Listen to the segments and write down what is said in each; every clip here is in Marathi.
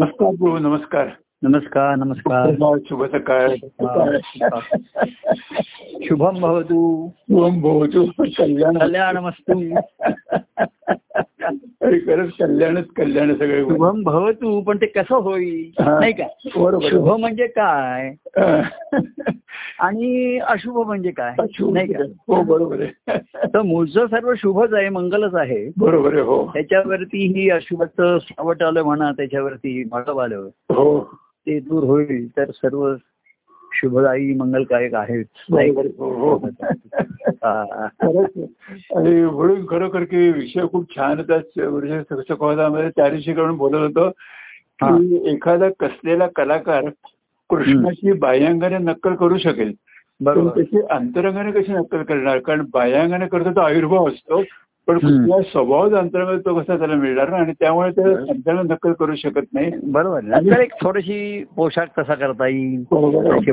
नमस्कार प्रभू. नमस्कार नमस्कार नमस्कार. शुभ सकाळ. शुभम भवतु. शुभम भवतु. कल्याण कल्याणमस्तु. खरंच कल्याणच कल्याण सगळे. शुभम भवतु पण ते कसं होईल नाही का. बरोबर. शुभ म्हणजे काय आणि अशुभ म्हणजे काय नाही का. हो बरोबर आहे. तर मूळचं सर्व शुभच आहे, मंगलच आहे. बरोबर आहे. हो त्याच्यावरती ही अशुभचं सावट आलं म्हणा, त्याच्यावरती मळब आलं हो ते दूर होईल. तर सर्व शुभदायी मंगलकारक आहेत. आणि म्हणून खरोखर की विषय खूप छान होता. त्या दिवशी करून बोलत होतो की एखादा कसलेला कलाकार कृष्णाची बाह्यांगाने नक्कल करू शकेल, बरोबर, त्याची अंतरंगाने कशी नक्कल करणार? कारण बाह्यांगाने करतो तो आयुर्भाव असतो, पण कुठल्या स्वभाव अंतर्गत तो कसा त्याला मिळणार ना, आणि त्यामुळे त्याला नक्कल करू शकत नाही. बरोबर. एक थोडीशी पोशाख तसा करता येईल,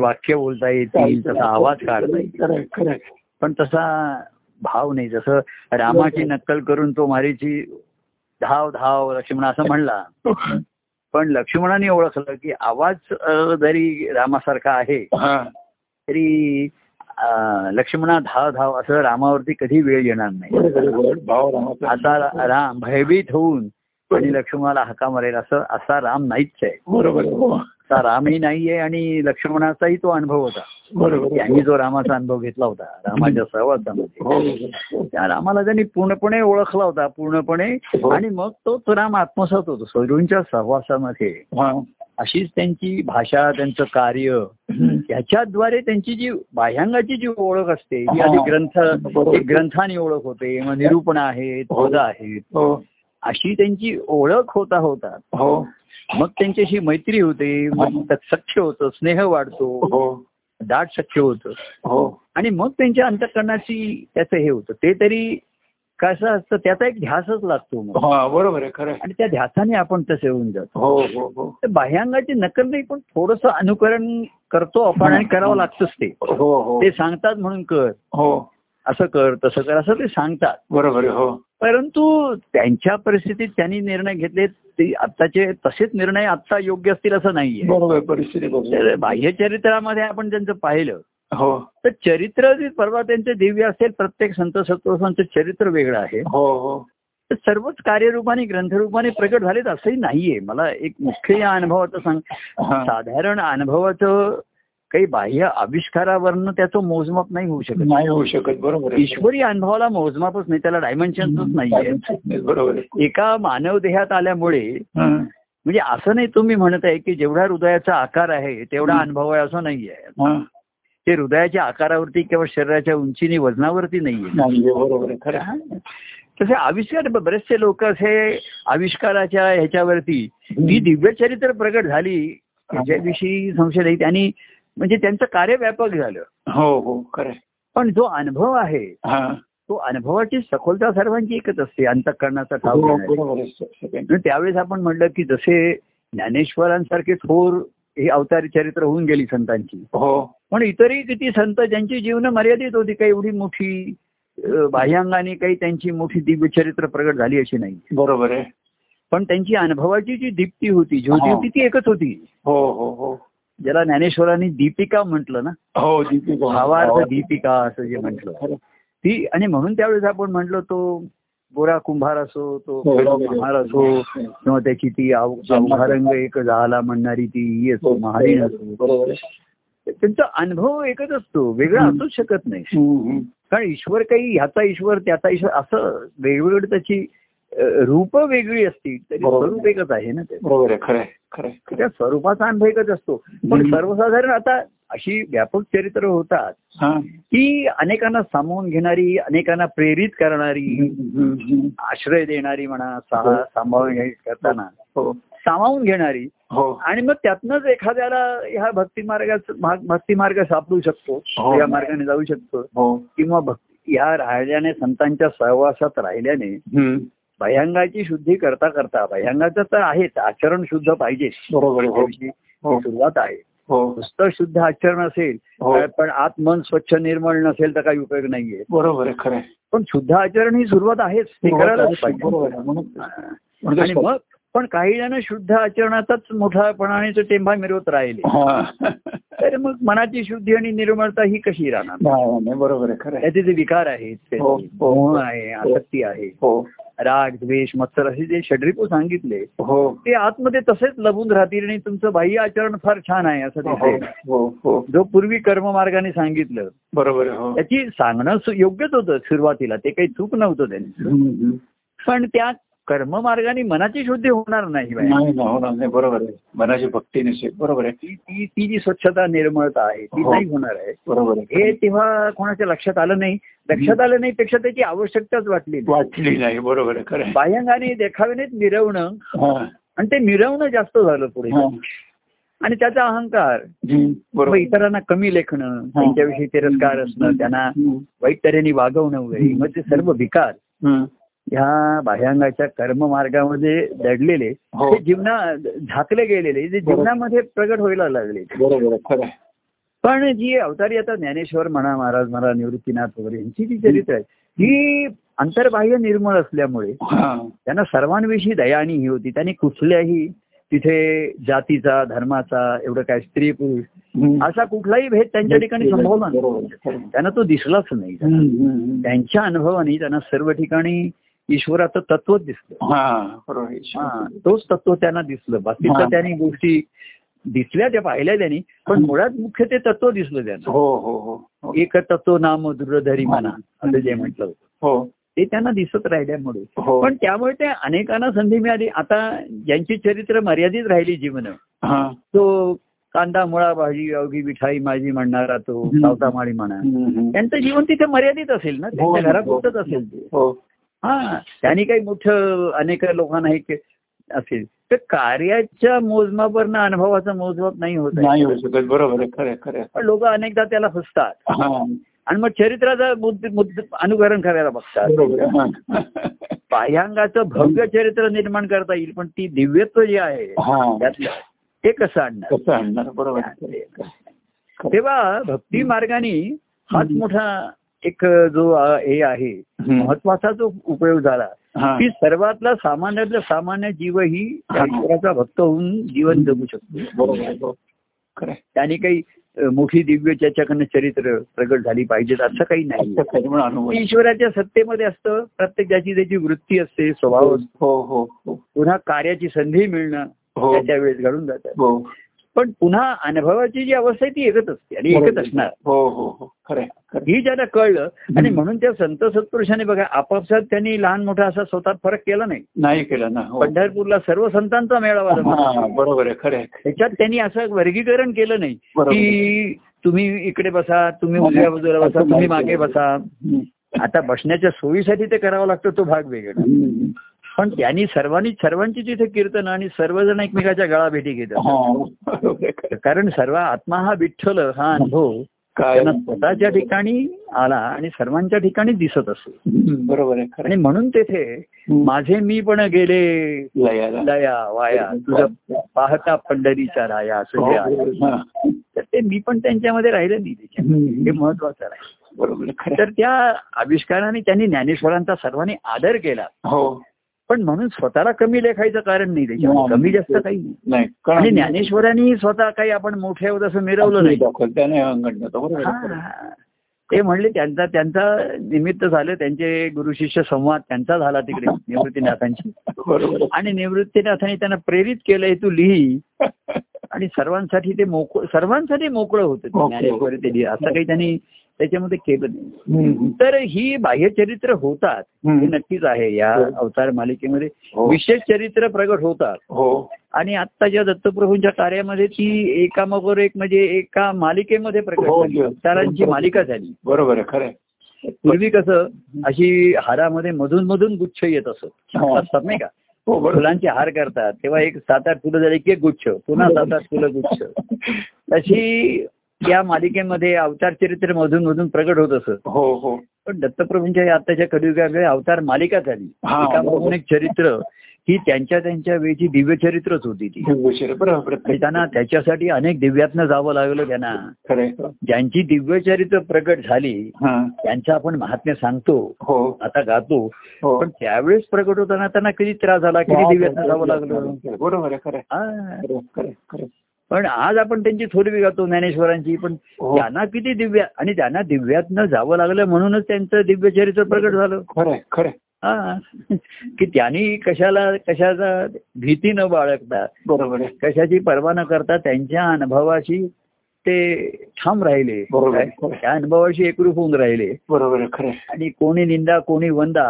वाक्य बोलता येईल, तसा आवाज काढता येईल, खरं, पण तसा भाव नाही. जसं रामाची नक्कल करून तो मारीची धाव धाव लक्ष्मण असं म्हणला, पण लक्ष्मणाने ओळखलं की आवाज जरी रामासारखा आहे तरी लक्ष्मणा धाव धाव असं रामावरती कधी वेळ येणार नाही. आता राम भयभीत होऊन आणि लक्ष्मणाला हाका मारेल असं असा राम नाहीच आहे. बरोबर. असा रामही नाहीये आणि लक्ष्मणाचाही तो अनुभव होता. बरोबर. त्यांनी जो रामाचा अनुभव घेतला होता रामाच्या सहवासामध्ये, त्या रामाला त्यांनी पूर्णपणे ओळखला होता पूर्णपणे, आणि मग तोच राम आत्मसात होतो सगळ्यांच्या सहवासामध्ये. अशीच त्यांची भाषा, त्यांचं कार्य, याच्याद्वारे त्यांची जी बाह्यांगाची जी ओळख असते ही आधी ग्रंथाने ओळख होते, मग निरूपण आहेत, पद आहेत, अशी त्यांची ओळख होता होता. मग त्यांच्याशी मैत्री होते, मग सख्य होतं, स्नेह वाढतो, दाट सख्य होतं, आणि मग त्यांच्या अंतःकरणाशी त्याचं हे होतं. ते तरी कसं असतं, त्याचा एक ध्यासच लागतो. बरोबर आहे, खरं. आणि त्या ध्यासाने आपण तसे होऊन जातो. बाह्यांगाची नक्कल नाही, पण थोडस अनुकरण करतो आपण आणि करावं लागतंच. ते सांगतात म्हणून कर, असं कर, तसं कर, असं ते सांगतात. बरोबर. परंतु त्यांच्या परिस्थितीत त्यांनी निर्णय घेतले ते आत्ताचे तसेच निर्णय आत्ता योग्य असतील असं नाहीये. बरोबर. परिस्थिती बाह्य चरित्रामध्ये आपण त्यांचं पाहिलं हो, तर चरित्र परवा त्यांचे दिव्य असेल. प्रत्येक संत सत्पुरुषांचं चरित्र वेगळं आहे. हो हो. तर सर्वच कार्यरूपाने ग्रंथरूपाने प्रकट झालेत असंही नाहीये. मला एक मुख्य या अनुभवाचं सांग. साधारण अनुभवाचं काही बाह्य आविष्कारावरनं त्याचं मोजमाप नाही होऊ शकत. नाही होऊ शकत. बरोबर. ईश्वरी अनुभवाला मोजमापच नाही, त्याला डायमेन्शनच नाहीये. बरोबर. एका मानव देहात आल्यामुळे म्हणजे असं नाही तुम्ही म्हणत आहे की जेवढा हृदयाचा आकार आहे तेवढा अनुभव आहे असं नाहीये. ते हृदयाच्या आकारावरती किंवा शरीराच्या उंचीने वजनावरती नाहीये. बरोबर. खरं. तसे आविष्कार बरेचसे लोक असे आविष्काराच्या ह्याच्यावरती जी दिव्य चरित्र प्रकट झाली त्याच्याविषयी संशय नाही, त्यांनी म्हणजे त्यांचं कार्य व्यापक झालं. हो हो. खरं. पण जो अनुभव आहे तो अनुभवाची सखोलता सर्वांची एकच असते, अंतःकरणाचा ठाव. त्यावेळेस आपण म्हटलं की जसे ज्ञानेश्वरांसारखे थोर हे अवतारी चरित्र होऊन गेली संतांची, पण इतरही किती संत ज्यांची जीवन मर्यादित होती, काही एवढी मोठी बाह्यांगाने काही त्यांची मोठी दिव्य चरित्र प्रकट झाली अशी नाही. बरोबर आहे. पण त्यांची अनुभवाची जी दीप्ती होती, ज्योती होती, ती एकच होती. हो हो हो. ज्याला ज्ञानेश्वरांनी दीपिका म्हटलं ना. हो दीपिका. भावार्थ दीपिका असं जे म्हटलं ती. आणि म्हणून त्यावेळेस आपण म्हटलो तो गोरा कुंभार असो, तो कुंभार असो, किंवा त्याची ती अवघारंग एक झाला म्हणणारी ती असो, महारीण असो, त्यांचा अनुभव एकच असतो, वेगळा असूच शकत नाही. कारण ईश्वर काही ह्याचा ईश्वर त्याचा ईश्वर असं वेगवेगळी त्याची रूप वेगळी असतील तरी स्वरूप एकच आहे ना. ते त्या स्वरूपाचा अनुभव एकच असतो. पण सर्वसाधारण आता अशी व्यापक चरित्र होतात की अनेकांना सामावून घेणारी, अनेकांना प्रेरित करणारी, आश्रय देणारी म्हणा, सांभाळून करताना सामावून घेणारी, आणि मग त्यातनंच एखाद्याला ह्या भक्ती मार्ग सापडू शकतो, या मार्गाने जाऊ शकतो, किंवा भक्ती ह्या राहिल्याने संतांच्या सहवासात राहिल्याने बाह्यांगाची शुद्धी करता करता बाह्यांगाचं तर आहेच, आचरण शुद्ध पाहिजे. सुरुवात आहे. नुसतं शुद्ध आचरण असेल पण आत मन स्वच्छ निर्मळ नसेल तर काही उपयोग नाहीये. बरोबर. खरं. पण शुद्ध आचरण ही सुरुवात आहेच, हे करायलाच पाहिजे. आणि मग पण काही जण शुद्ध आचरणाचाच मोठापणाने तो टेंभा मिरवत राहिले तर मग मनाची शुद्धी आणि निर्मळता ही कशी राहणार. बरोबर आहे, खरं. त्याचे जे विकार आहेत, मोह आहे, आसक्ती आहे, राग द्वेष मत्सर असे जे षड्रिपू सांगितले ते आतमध्ये तसेच लबून राहतील आणि तुमचं बाह्य आचरण फार छान आहे असं दिसते. जो पूर्वी कर्ममार्गाने सांगितलं बरोबर त्याची सांगणं योग्यच होतं सुरुवातीला, ते काही चूक नव्हतं त्यांनी, पण त्या कर्ममार्गाने मनाची शुद्धी होणार नाही. बरोबर आहे, मनाची भक्ती निश्चित बरोबर आहे, ती जी स्वच्छता निर्मळता आहे ती नाही होणार आहे. बरोबर आहे, हे तेव्हा कोणाच्या लक्षात आलं नाही, लक्षात आलं नाही पेक्षा त्याची आवश्यकताच वाटली नाही. बरोबर आहे, खरं. बाह्यांगाने देखाव्यानेच मिरवणं आणि ते मिरवणं जास्त झालं पुढे आणि त्याचा अहंकार, इतरांना कमी लेखणं, त्यांच्याविषयी तिरस्कार असणं, त्यांना वाईट तऱ्हेने वागवणं वगैरे, मग ते सर्व विकार ह्या बाह्यांगाच्या कर्ममार्गामध्ये दडलेले झाकले गेलेले जे जीवनामध्ये प्रगट व्हायला लागले. पण जी अवतारी आता ज्ञानेश्वर म्हणा, महाराज म्हणा, निवृत्तीनाथ वगैरे यांची जी चरित्र आहे ही अंतर्बाह्य निर्मळ असल्यामुळे त्यांना सर्वांविषयी दयानी ही होती. त्यांनी कुठल्याही तिथे जातीचा धर्माचा एवढं काय स्त्री पुरुष असा कुठलाही भेद त्यांच्या ठिकाणी संभवला नाही, त्यांना तो दिसलाच नाही. त्यांच्या अनुभवाने त्यांना सर्व ठिकाणी ईश्वराचं तत्वच दिसलं, तोच तत्व त्यांना दिसलं. बाकीच्या त्यांनी गोष्टी दिसल्या त्या पाहिल्या त्यांनी, पण मुळात मुख्य ते तत्व दिसलं त्यांना. एक तत्व नाम दुरधरी म्हणा असं जे म्हटलं होतं ते त्यांना दिसत राहिल्यामुळे, पण त्यामुळे ते अनेकांना संधी मिळाली. आता ज्यांची चरित्र मर्यादित राहिली जीवन, तो कांदा मुळा भाजी अवघी विठाई माझी म्हणणारा तो सावता माळी म्हणा, त्यांचं जीवन तिथे मर्यादित असेल ना, त्यांच्या घरापुरतच असेल ते. त्यांनी काही मोठं अनेक लोकांना हे असेल तर कार्याच्या मोजमापनं अनुभवाचं मोजमाप नाही होत. बरोबर आहे, खरं. पण लोक अनेकदा त्याला फसतात आणि मग चरित्राचं अनुकरण करायला बघतात. बाह्यांगाचं भव्य चरित्र निर्माण करता येईल, पण ती दिव्यत्व जे आहे ते कसं आणणार. बरोबर, तेव्हा भक्ती मार्गाने हाच मोठा एक जो हे आहे महत्वाचा जो उपयोग झाला की सर्वातला सामान्यातला सामान्य जीव ही ईश्वराचा भक्त होऊन जीवन जगू शकतो. त्याने काही मोठी दिव्य ज्याच्याकडनं चरित्र प्रगट झाली पाहिजे असं काही नाही. ईश्वराच्या सत्तेमध्ये असतं, प्रत्येक ज्याची त्याची वृत्ती असते, स्वभाव असतो, पुन्हा कार्याची संधी मिळणं त्याच्या वेळेस घडून जातात. पण पुन्हा अनुभवाची जी अवस्था आहे ती एकच असते आणि एकच असणार, ही ज्याला कळलं. आणि म्हणून त्या संत सत्पुरुषाने बघा आपापसात त्यांनी लहान मोठा असा स्वतः फरक केला नाही केला ना. पंढरपूरला सर्व संतांचा मेळावा झाला. बरोबर आहे, खरं. त्याच्यात त्यांनी असं वर्गीकरण केलं नाही की तुम्ही इकडे बसा, तुम्ही उजव्या बाजूला बसा, तुम्ही मागे बसा. आता बसण्याच्या सोयीसाठी ते करावा लागतो तो भाग वेगळा, पण त्यांनी सर्वांची तिथे कीर्तन आणि सर्वजण एकमेकाच्या गळाभेटी घेतात. कारण सर्व आत्मा हा विठ्ठल हा अनुभव त्यांना स्वतःच्या ठिकाणी आला आणि सर्वांच्या ठिकाणी दिसत असतो. बरोबर आहे. आणि म्हणून तेथे माझे मी पण गेले लया वाया, तुझं पाहता पंढरीचा राया असं जे आहे, तर ते मी पण त्यांच्यामध्ये राहिलं नाही त्याच्यात, हे महत्वाचं आहे. बरोबर. तर त्या आविष्काराने त्यांनी ज्ञानेश्वरांचा सर्वांनी आदर केला, पण म्हणून स्वतःला कमी लेखायचं कारण नाही त्याच्यामध्ये, कमी जास्त काही नाही. आणि ज्ञानेश्वरांनी स्वतः काही आपण मोठे आहोत असं मिरवलं नाही. ते म्हणले त्यांचा निमित्त झालं, त्यांचे गुरु शिष्य संवाद त्यांचा झाला तिकडे निवृत्तीनाथांची, आणि निवृत्तीनाथांनी त्यांना प्रेरित केलंय तू लिही, आणि सर्वांसाठी ते सर्वांसाठी मोकळं होतं ज्ञानेश्वर ते, असं काही त्यांनी त्याच्यामध्ये केलं नाही. तर ही बाह्य चरित्र होतात हे नक्कीच आहे या अवतार मालिकेमध्ये, विशेष चरित्र प्रगट होतात. आणि आत्ताच्या दत्तप्रभूंच्या कार्यामध्ये ती एकामागोर एक म्हणजे एका मालिकेमध्ये प्रगट झाली, अवतारांची मालिका झाली. बरोबर आहे, खरं. पूर्वी कसं अशी हारामध्ये मधून मधून गुच्छ येत असतात नाही का, फुलांचे हार करतात तेव्हा एक 7-8 फुलं झाली की एक गुच्छ, पुन्हा 7-8 फुलं गुच्छ, तशी या मालिकेमध्ये अवतार चरित्र मधून मधून प्रगट होत असत. पण दत्तप्रभूंच्या आताच्या कलियुगाकडे अवतार मालिका झाली, एकामधून एक चरित्र ही त्यांच्या त्यांच्या वेळची दिव्यचरित्रच होती ती. त्यांना त्याच्यासाठी अनेक दिव्यातनं जावं लागलं त्यांना. ज्यांची दिव्यचरित्र प्रकट झाली त्यांचं आपण महात्म्य सांगतो आता गातो, पण त्यावेळेस प्रकट होताना त्यांना किती त्रास झाला, किती दिव्यातनं जावं लागलं. बरोबर. पण आज आपण त्यांची थोरवी गातो ज्ञानेश्वरांची, पण त्यांना किती दिव्या, आणि त्यांना दिव्यातनं जावं लागलं म्हणूनच त्यांचं दिव्यचरित्र प्रकट झालं. खरं की त्यांनी कशाचा भीती न बाळगता, कशाची पर्वा न करता त्यांच्या अनुभवाशी ते ठाम राहिले, त्या अनुभवाशी एकरूप होऊन राहिले. बरोबर. खरं. आणि कोणी निंदा कोणी वंदा,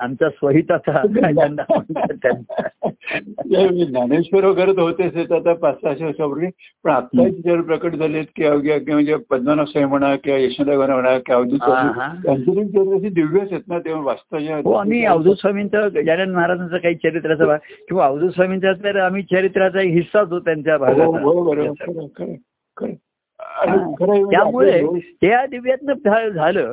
आमचा स्वहिताचा ज्ञानेश्वर वगैरे होतेच आता 500-600 वर्षापूर्वी. पण आता जर प्रकट झालेत की अवघ्या म्हणजे पद्मनाभ स्वामी म्हणा किंवा यशोदा गण म्हणा किंवा अवधूत स्वामी, त्यांचे दिव्यच आहेत ना. तेव्हा वास्तव आम्ही अवधूत स्वामींचं, गजानन महाराजांचं काही चरित्राचा भाग किंवा अवधूत स्वामींचा तर आम्ही चरित्राचा हिस्साच होतो त्यांच्या भागाचा. त्यामुळे त्या दिव्यातनं झालं.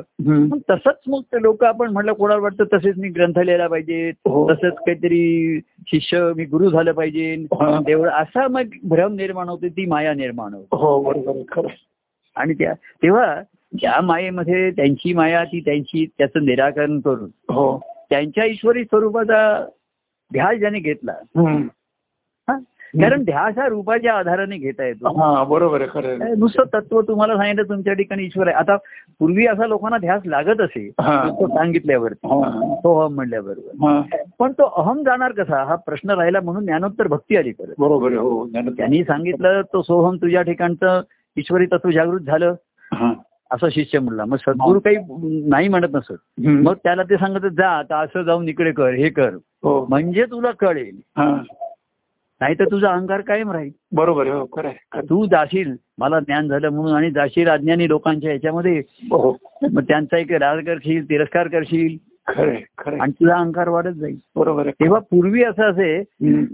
तसंच मग ते लोक, आपण म्हटलं कोणाला वाटतं तसेच मी ग्रंथ लिहायला पाहिजे, तसंच काहीतरी शिष्य मी गुरु झालं पाहिजे, तेवढं असा मग भ्रम निर्माण होते, ती माया निर्माण होते. आणि त्या तेव्हा ज्या मायेमध्ये त्यांची माया, ती त्यांची त्याचं निराकरण करून त्यांच्या ईश्वरी स्वरूपाचा ध्यास ज्याने घेतला, कारण ध्यास हा रूपाच्या आधाराने घेता येतो. बरोबर. नुसतं तत्व तुम्हाला सांगितलं तुमच्या ठिकाणी ईश्वर आहे. आता पूर्वी असा लोकांना ध्यास लागत असे तो सांगितल्यावर, तो अहम म्हणल्याबरोबर, पण तो अहम जाणार कसा हा प्रश्न राहिला. म्हणून ज्ञानोत्तर भक्ती आली परत. बरोबर. त्यांनी सांगितलं तो सोहम तुझ्या ठिकाणचं ईश्वरी तत्व जागृत झालं असं शिष्य म्हणला. मग सद्गुरू काही नाही म्हणत नसत, मग त्याला ते सांगत जा आता असं जाऊन इकडे कर, हे कर, म्हणजे तुला कळेल, नाही तर तुझा अहंकार कायम राहील. बरोबर. हो. खरं. तू जाशील मला ज्ञान झालं म्हणून, आणि जाशील अज्ञानी लोकांच्या ह्याच्यामध्ये, मग त्यांचा एक राग करशील, तिरस्कार करशील, आणि तुझा अहंकार वाढत जाईल. बरोबर. तेव्हा पूर्वी असं असे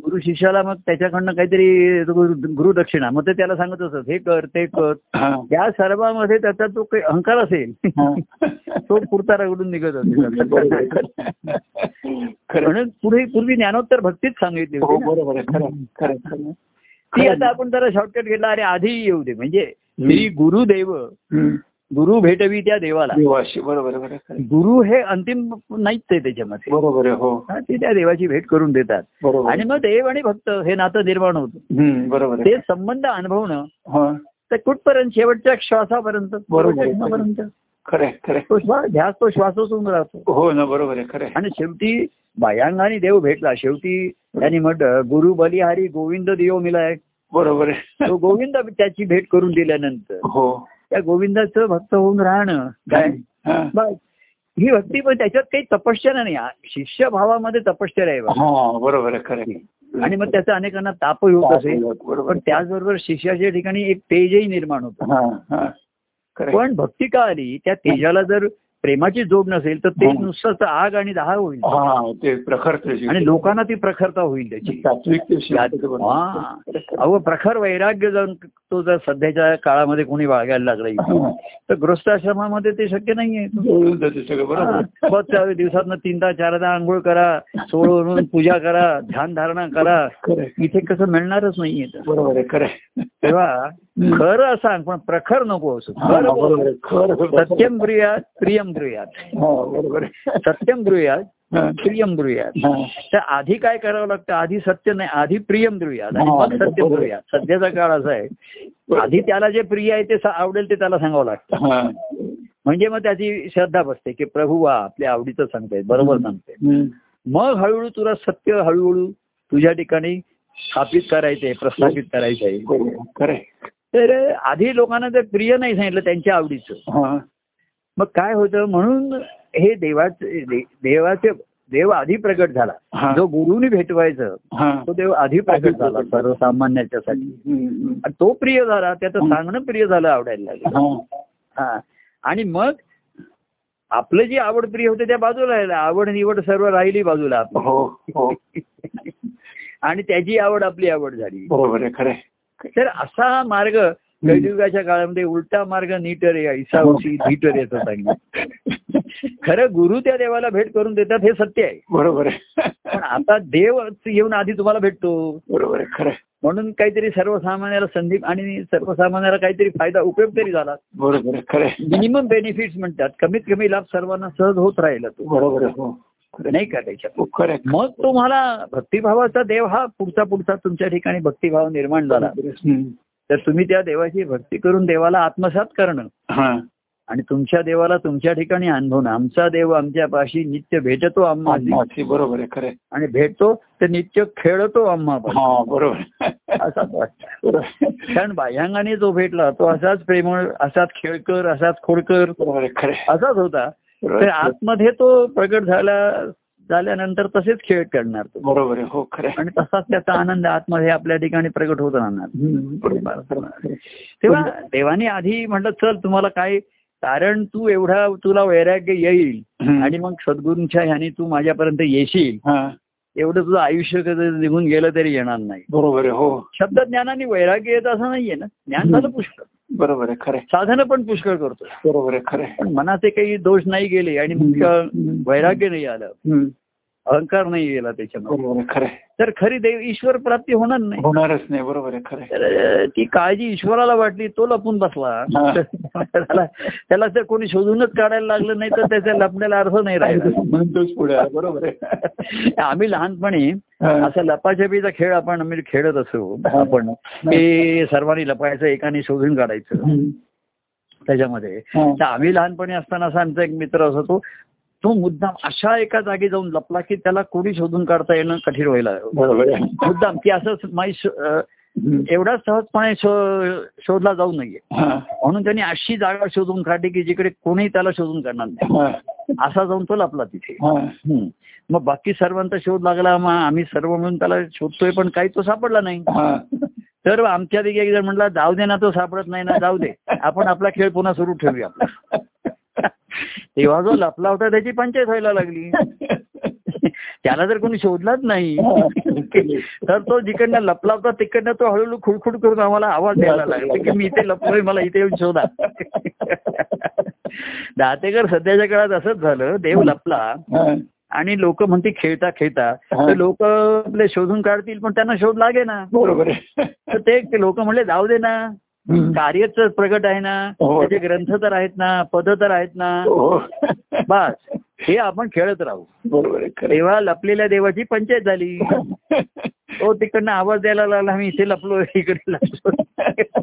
गुरु शिष्याला मग त्याच्याकडनं काहीतरी गुरुदक्षिणा, मग ते त्याला सांगत असत हे कर ते कर, त्या सर्वांमध्ये त्याचा जो काही अहंकार असेल तो पुरता रगडून निघत असेल. म्हणून पूर्वी ज्ञानोत्तर भक्तीच सांगितली होती. ती आता आपण जरा शॉर्टकट घेतला, अरे आधी येऊ दे, म्हणजे श्री गुरुदेव, गुरु भेटवी त्या देवाला. बरोबर. गुरु हे अंतिम नाहीच आहे त्याच्यामध्ये. बरोबर. हो. ते त्या देवाची भेट करून देतात, आणि मग देव आणि भक्त हे नातं निर्माण होतं. बरोबर. ते संबंध अनुभवणं तर कुठपर्यंत, शेवटच्या श्वासापर्यंत. बरोबर. खरं. खरं. ध्यास तो श्वासोसून राहतो. हो ना. बरोबर आहे. खरं. आणि शेवटी बायांगाने देव भेटला, शेवटी त्यांनी म्हटलं गुरु बलिहारी गोविंद देव मिलाय. बरोबर. तो गोविंद त्याची भेट करून दिल्यानंतर त्या गोविंदाचं भक्त होऊन राहणं काय बस ही भक्ती. पण त्याच्यात काही तपश्चर्या नाही, शिष्य भावामध्ये तपश्चर्या आहे. बरोबर. खरं. आणि मग त्याचा अनेकांना तापही होत असेल, पण त्याचबरोबर शिष्याच्या ठिकाणी एक तेजही निर्माण होतं. पण भक्ती का आली, त्या तेजाला जर प्रेमाची जोड नसेल तर ते नुसतं आग आणि दाह होईल, आणि लोकांना ती प्रखरता होईल त्याची. अहो प्रखर वैराग्य जाऊन तो जर सध्याच्या काळामध्ये कोणी बाळगायला लागला तर गृहस्थाश्रमामध्ये ते शक्य नाहीये. दिवसातनं 3-4 आंघोळ करा, सोडून पूजा करा, ध्यानधारणा करा, इथे कसं मिळणारच नाहीये. बरोबर. खरं. तेव्हा खरं सांग पण प्रखर नको असो. सत्यम प्रिया प्रियम गृहात, सत्यम गृहात प्रियम गृहात. तर आधी काय करावं लागतं, आधी सत्य नाही, आधी प्रियम गृहात आणि मग सत्य गृहात. सध्याचा काळ असा आहे आधी त्याला जे प्रिय आहे ते आवडेल ते त्याला सांगावं लागतं, म्हणजे मग त्याची श्रद्धा बसते की प्रभू वा आपल्या आवडीचं सांगतायत, बरोबर सांगताय. मग हळूहळू तुला सत्य हळूहळू तुझ्या ठिकाणी स्थापित करायचंय, प्रस्थापित करायचंय. तर आधी लोकांना जर प्रिय नाही सांगितलं त्यांच्या आवडीचं मग काय होतं. म्हणून हे देवाचे देव आधी प्रकट झाला, जो गुरुनी भेटवायचं तो देव आधी प्रकट झाला सर्वसामान्याच्यासाठी, तो प्रिय झाला, त्याचं सांगणं प्रिय झालं, आवडायला लागलं. आणि मग आपलं जी आवड प्रिय होते त्या बाजूला राहिला, आवड निवड सर्व राहिली बाजूला आपली, आणि त्याची आवड आपली आवड झाली. बरोबर. खरं. तर असा मार्ग कलियुगाच्या काळामध्ये उलटा मार्ग नीट रे ऐसा उशी नीट रे असं सांगितलं. खरं गुरु त्या देवाला भेट करून देतात हे सत्य आहे, बरोबर आहे. पण आता देव येऊन आधी तुम्हाला भेटतो, बरोबर आहे, खरं. म्हणून काहीतरी सर्वसामान्याला संधी आणि सर्वसामान्याला काहीतरी फायदा उपयोग तरी झाला, बरोबर आहे, खरं. मिनिमम बेनिफिट्स म्हणतात, कमीत कमी लाभ सर्वांना सहज होत राहिला तो, बरोबर आहे, नाही का त्याच्यात. मग तुम्हाला भक्तिभावाचा देव हा पुढचा पुढचा तुमच्या ठिकाणी भक्तिभाव निर्माण झाला तर तुम्ही त्या देवाची भक्ती करून देवाला आत्मसात करणं आणि तुमच्या देवाला तुमच्या ठिकाणी आणून आमचा देव आमच्या पाशी नित्य भेटतो आम्ही, बरोबर आहे, खरं. आणि भेटतो तर नित्य खेळतो आम्हा, बरोबर. असाच वाटतं कारण बाह्यांगाने जो भेटला तो असाच प्रेमळ, असाच खेळकर, असाच खोडकर, असाच होता. तर आतमध्ये तो प्रगट झाल्यानंतर तसेच खेळ करणार तो, बरोबर आहे, हो, खरं. आणि तसाच त्याचा आनंद आतमध्ये आपल्या ठिकाणी प्रगट होत राहणार. तेव्हा देवाने आधी म्हटलं चल तुम्हाला काय, कारण तू एवढा तुला वैराग्य येईल आणि मग सद्गुरूंच्या ह्याने तू माझ्यापर्यंत येशील, एवढं तुझं आयुष्य निघून गेलं तरी येणार नाही, बरोबर आहे, हो. शब्द ज्ञानाने वैराग्य येत असं नाहीये ना, ज्ञान झालं पुष्कळ, बरोबर आहे, खरं. साधनं पण पुष्कळ करतो, बरोबर आहे, खरं. पण मनाचे काही दोष नाही गेले आणि वैराग्य नाही आलं, अहंकार नाही गेला त्याच्यामध्ये, खरं. तर खरी देव ईश्वर प्राप्ती होणार नाही, होणारच नाही, बरोबर आहे, खरं. ती काळजी ईश्वराला वाटली, तो लपून बसला, त्याला जर कोणी शोधूनच काढायला लागलं नाही तर त्याच्या लपण्याला अर्थ नाही राहिला, म्हणतोच पुढे, बरोबर आहे. आम्ही लहानपणी असा लपाछपीचा खेळ आपण खेळत असू आपण, की सर्वांनी लपायचं, एकाने शोधून काढायचं त्याच्यामध्ये. तर आम्ही लहानपणी असताना असा आमचा एक मित्र असतो, तो मुद्दाम अशा एका जागी जाऊन लपला की त्याला कोणी शोधून काढता येणं कठीण व्हायला, मुद्दाम की असंच माहिती एवढा सहजपणे शोधला जाऊ नये म्हणून त्यांनी अशी जागा शोधून काढली की जिकडे कोणी त्याला शोधून काढणार नाही, असा जाऊन तो लपला तिथे. मग बाकी सर्वांचा शोध लागला, मग आम्ही सर्व म्हणून त्याला शोधतोय पण काही तो सापडला नाही. तर आमच्यापैकी एक जण म्हटला जाऊ दे ना, तो सापडत नाही ना, जाऊ दे आपण आपला खेळ पुन्हा सुरू ठेवूया आपला. तेव्हा जो लपला होता त्याची पंचायत व्हायला लागली, त्याला जर कोणी शोधलाच नाही तर तो जिकडनं लपला होता तिकडनं तो हळूहळू खुडखुड करून आम्हाला आवाज द्यायला लागला की मी इथे लपलोय, मला इथे येऊन शोधा. दातेकर सध्याच्या काळात असंच झालं, देव लपला आणि लोक म्हणते खेळता खेळता लोक आपले शोधून काढतील पण त्यांना शोध लागे ना, बरोबर. तर ते लोक म्हणले जाऊ दे ना, कार्यच प्रगट आहे ना, त्याचे ग्रंथ तर आहेत ना, पद तर आहेत ना, बस हे आपण खेळत राहू, बरोबर. तेव्हा लपलेल्या देवाची पंचायत झाली, तो तिकडनं आवाज द्यायला लागला आम्ही इथे लपलो, इकडे लपलो.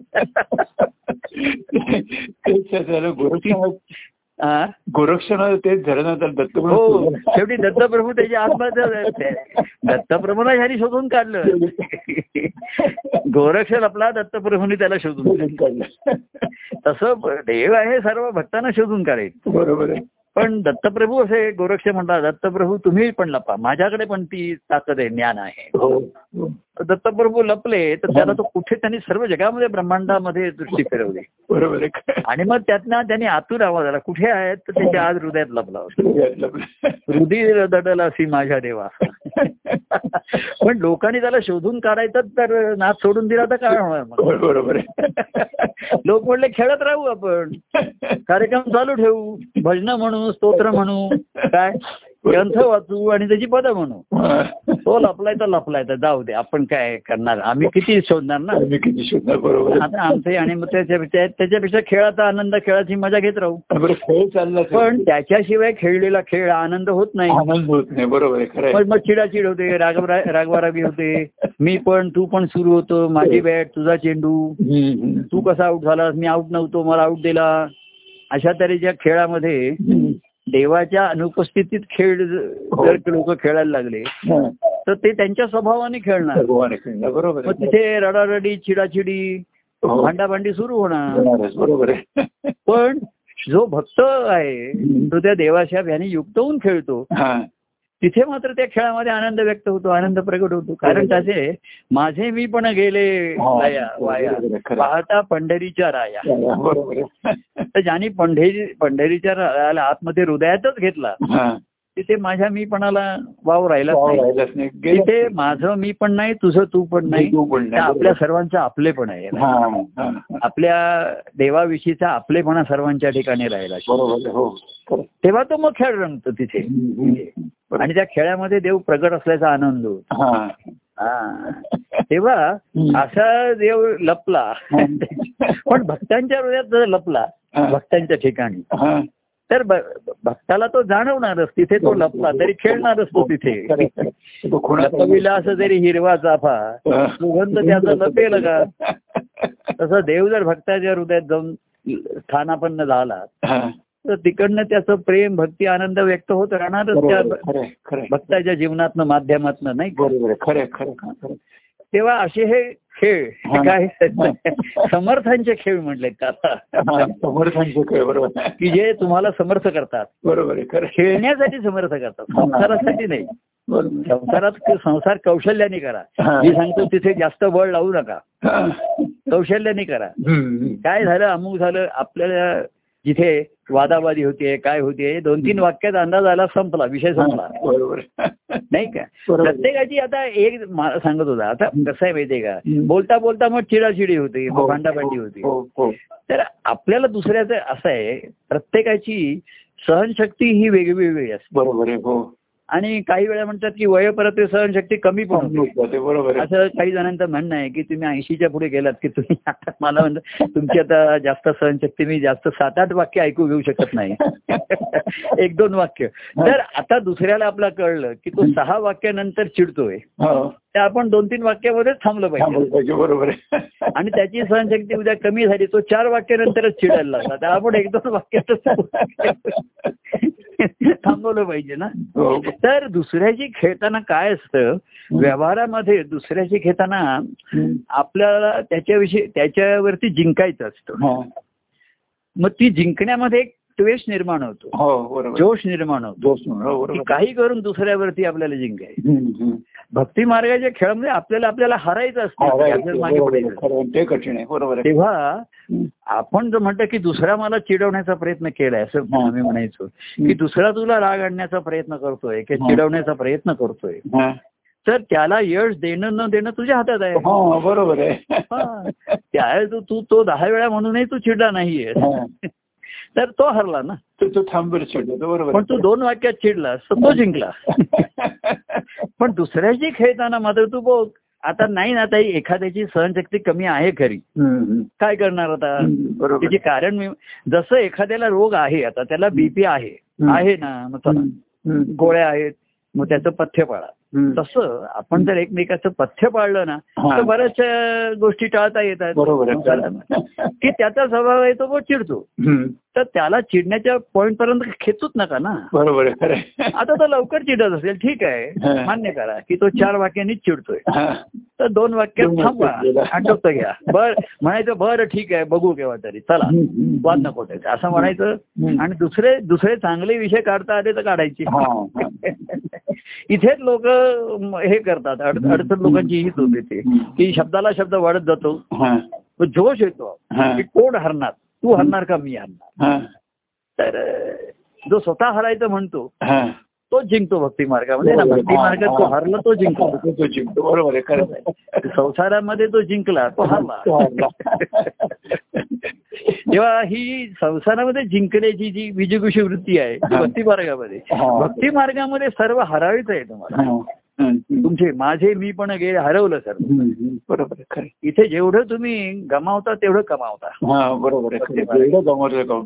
गोरक्षण तेच झालं ना, दत्तप्रभू शेवटी दत्तप्रभू त्याच्या आत्महत्या, दत्तप्रभूने ह्यानी शोधून काढलं, गोरक्षण आपला दत्तप्रभूने त्याला शोधून काढलं. तसं देव आहे सर्व भक्तांना शोधून काढेल, बरोबर आहे. पण दत्तप्रभू असे गोरक्ष म्हणतात, दत्तप्रभू तुम्ही पण लपा, माझ्याकडे पण ती ताकद आहे, ज्ञान आहे. दत्तप्रभू लपले तर त्याला तो कुठे त्यांनी सर्व जगामध्ये ब्रह्मांडामध्ये दृष्टी फिरवली, बरोबर. आणि मग त्यातनं त्यांनी आतून आवाज आला कुठे आहेत, तर त्याच्या आज हृदयात लपला होता, हृदय दडला अशी माझ्या देवा. पण लोकांनी त्याला शोधून काढायचं तर नाच सोडून दिला तर काय होणार मग, बरोबर. लोक म्हणले खेळत राहू आपण, कार्यक्रम चालू ठेवू, भजनं म्हणू, स्तोत्र म्हणू, काय ग्रंथ वाचू आणि त्याची पदं म्हणू. तो लपलायचा लपलायचा, जाऊ दे आपण काय करणार, आम्ही किती शोधणार ना, किती शोधणार, बरोबर. आता आमचे आणि मग त्याच्यापेक्षा खेळाचा आनंद, खेळाची मजा घेत राहू. पण त्याच्याशिवाय खेळलेला खेळ आनंद होत नाही, आनंद होत नाही, बरोबर. मग चिडाचिड होते, रागवारागी होते, मी पण तू पण सुरू होतो, माझी बॅट तुझा चेंडू, तू कसा आऊट झालास, मी आऊट नव्हतो मला आऊट दिला. अशा तऱ्हेच्या खेळामध्ये देवाच्या अनुपस्थितीत खेळ जर लोक खेळायला लागले तर ते त्यांच्या स्वभावाने खेळणार, बरोबर. मग तिथे रडारडी, चिडाचिडी, भांडाभांडी सुरू होणार, बरोबर. पण जो भक्त आहे तो त्या देवाच्या ह्याने युक्त होऊन खेळतो, तिथे मात्र त्या खेळामध्ये आनंद व्यक्त होतो, आनंद प्रगट होतो. कारण त्याचे माझे मी पण गेले वाया, पाहता पंढरीच्या राया, बरोबर. तर ज्यांनी पंढरीच्या रायाला आतमध्ये हृदयातच घेतला तिथे माझ्या मीपणाला वाव राहिलाच नाही. तिथे माझं मी पण नाही, तुझं तू पण नाही, आपल्या सर्वांचं आपले पण आहे. आपल्या देवाविषयीचा आपलेपणा सर्वांच्या ठिकाणी राहिला. तेव्हा तो मग खेळ रंगतो तिथे, आणि त्या खेळामध्ये देव प्रगट असल्याचा आनंद होतो. तेव्हा असा देव लपला, पण भक्तांच्या हृदयात लपला, भक्तांच्या ठिकाणी, तर भक्ताला तो जाणवणारच. तिथे तो लपला तरी खेळणारच तो तिथे. विलास जरी हिरवा चाफा, सुगंध त्याचा लपेल का, तसं देव जर भक्ताच्या हृदयात जाऊन स्थानापन्न झाला तर तिकडनं त्याचं प्रेम, भक्ती, आनंद व्यक्त होत राहणारच त्या भक्ताच्या जीवनातनं, माध्यमातनं, नाही बरोबर. खरं खरं. तेव्हा असे हे खेळ काय समर्थांचे खेळ म्हटले का, समर्थांचे खेळ बरोबर, की जे तुम्हाला समर्थ करतात, बरोबर, खेळण्यासाठी समर्थ करतात, संसारासाठी नाही. संसारात संसार कौशल्याने करा, मी सांगतो तिथे जास्त बळ लावू नका, कौशल्याने करा. काय झालं, अमुक झालं, आपल्याला जिथे वादावादी होतीये, काय होतीये, 2-3 वाक्यात अंदाज आला, संपला विषय, संपला, बरोबर नाही का. प्रत्येकाची आता एक सांगत होता, आता कसं आहे माहितीये का, बोलता बोलता मग चिडाचिडी होती, भांडाभांडी होती. तर आपल्याला दुसऱ्याचं असं आहे, प्रत्येकाची सहनशक्ती ही वेगवेगळी असते, बरोबर आहे. आणि काही वेळा म्हणतात की वयपर्यंत सहनशक्ती कमी पण होते, बरोबर. असं काही जणांचं म्हणणं आहे की तुम्ही 80च्या पुढे गेलात की तुम्ही आता, मला म्हणतात तुमची आता जास्त सहनशक्ती, मी जास्त 7-8 वाक्य ऐकू घेऊ शकत नाही, 1-2 वाक्य. तर आता दुसऱ्याला आपला कळलं की तो 6 वाक्यानंतर चिडतोय, तर आपण 2-3 वाक्यामध्येच थांबलं पाहिजे, बरोबर. आणि त्याची सहनशक्ती उद्या कमी झाली, तो 4 वाक्यानंतरच चिडायला लागला, तर आपण 1-2 वाक्यातच थांबवलं पाहिजे ना. तर दुसऱ्याशी खेळताना काय असतं व्यवहारामध्ये, दुसऱ्याशी खेळताना आपल्याला त्याच्याविषयी, त्याच्यावरती जिंकायचं असतं. मग ती जिंकण्यामध्ये एक द्वेष निर्माण होतो, जोश निर्माण होतो, काही करून दुसऱ्यावरती आपल्याला जिंकायचं. भक्ती मार्गाच्या खेळामध्ये आपल्याला आपल्याला हरायचं असतं, मागे पडायचं. तेव्हा आपण जर म्हणतो की दुसरा मला चिडवण्याचा प्रयत्न केलाय, असं आम्ही म्हणायचो की दुसरा तुला राग आणण्याचा प्रयत्न करतोय, की चिडवण्याचा प्रयत्न करतोय, तर त्याला यश देणं न देणं तुझ्या हातात आहे, बरोबर आहे. त्या तू तो 10 वेळा म्हणूनही तू चिडला नाहीये, तर तो हरला ना, तो थांबून चिडला, बरोबर. पण तू 2 वाक्यात चिडलास तर तो जिंकला. पण दुसऱ्याशी खेळताना मात्र तू बघ आता नाही ना, आता एखाद्याची सहनशक्ती कमी आहे खरी, काय करणार आता, त्याचे कारण जसं एखाद्याला रोग आहे, आता त्याला बीपी आहे ना, मग गोळ्या आहेत, मग त्याचं पथ्य पाळा. तसं आपण जर एकमेकाचं पथ्य पाळलं ना तर बऱ्याचशा गोष्टी टाळता येतात, की त्याचा स्वभाव आहे तो चिडतो, तर त्याला चिडण्याच्या पॉईंट पर्यंत खेचूच नका ना, बरोबर. आता तो लवकर चिडत असेल, ठीक आहे, मान्य करा की तो 4 वाक्यांनीच चिडतोय, तर 2 वाक्यात थांबवा, आटोपत घ्या, बर म्हणायचं, बरं ठीक आहे, बघू केव्हा तरी, चला वाद नको त्याचं, असं म्हणायचं. आणि दुसरे चांगले विषय काढता आले तर काढायची. इथेच लोक हे करतात, अडचण लोकांची हीच होते ते, की शब्दाला शब्द वाढत जातो, जोश येतो की कोण हरणार, तू हरणार का मी हरणार. तर जो स्वतः हरायचं म्हणतो तो जिंकतो भक्ती मार्गामध्ये ना, भक्ती मार्गात तो हरला तो जिंकतो, बरोबर आहे, खरंच आहे. संसारामध्ये तो जिंकला तो हरला. तेव्हा ही संसारामध्ये जिंकण्याची जी विजिगुशी वृत्ती आहे भक्ती मार्गामध्ये, भक्ती मार्गामध्ये सर्व हरावीच आहे तुम्हाला, तुमचे माझे मी पण गेले, हरवलं सर, बरोबर खरं. इथे जेवढं तुम्ही गमावता तेवढं कमावता, बरोबर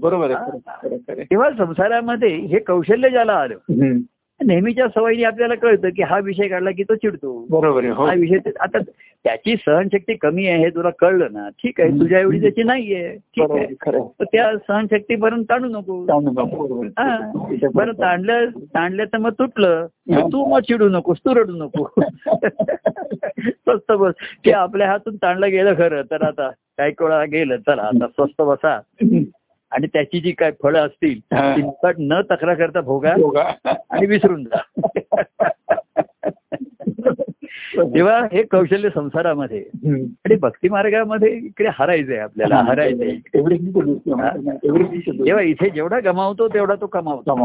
बरोबर. तेव्हा संसारामध्ये हे कौशल्य ज्याला आलं, नेहमीच्या सवयीने आपल्याला कळतं की हा विषय काढला की तो चिडतो, बरोबर हा विषय. आता त्याची सहनशक्ती कमी आहे हे तुला कळलं ना, ठीक आहे, तुझ्या एवढी त्याची नाहीये, ठीक आहे, त्या सहनशक्तीपर्यंत ताणू नको, बरं ताणलं तर मग तुटलं, तू मग चिडू नकोस, तू रडू नको, स्वस्त बस. ते आपल्या हातून ताणलं गेलं खरं, तर आता काही वेळा गेलं, चला आता स्वस्त बसा, आणि त्याची जी काय फळं असतील तितकट न तक्रार करता भोगा आणि विसरून जा. तेव्हा हे कौशल्य संसारामध्ये आणि भक्ती मार्गामध्ये इकडे हरायचंय आपल्याला, हरायचंय. तेव्हा इथे जेवढा गमावतो तेवढा तो कमावतो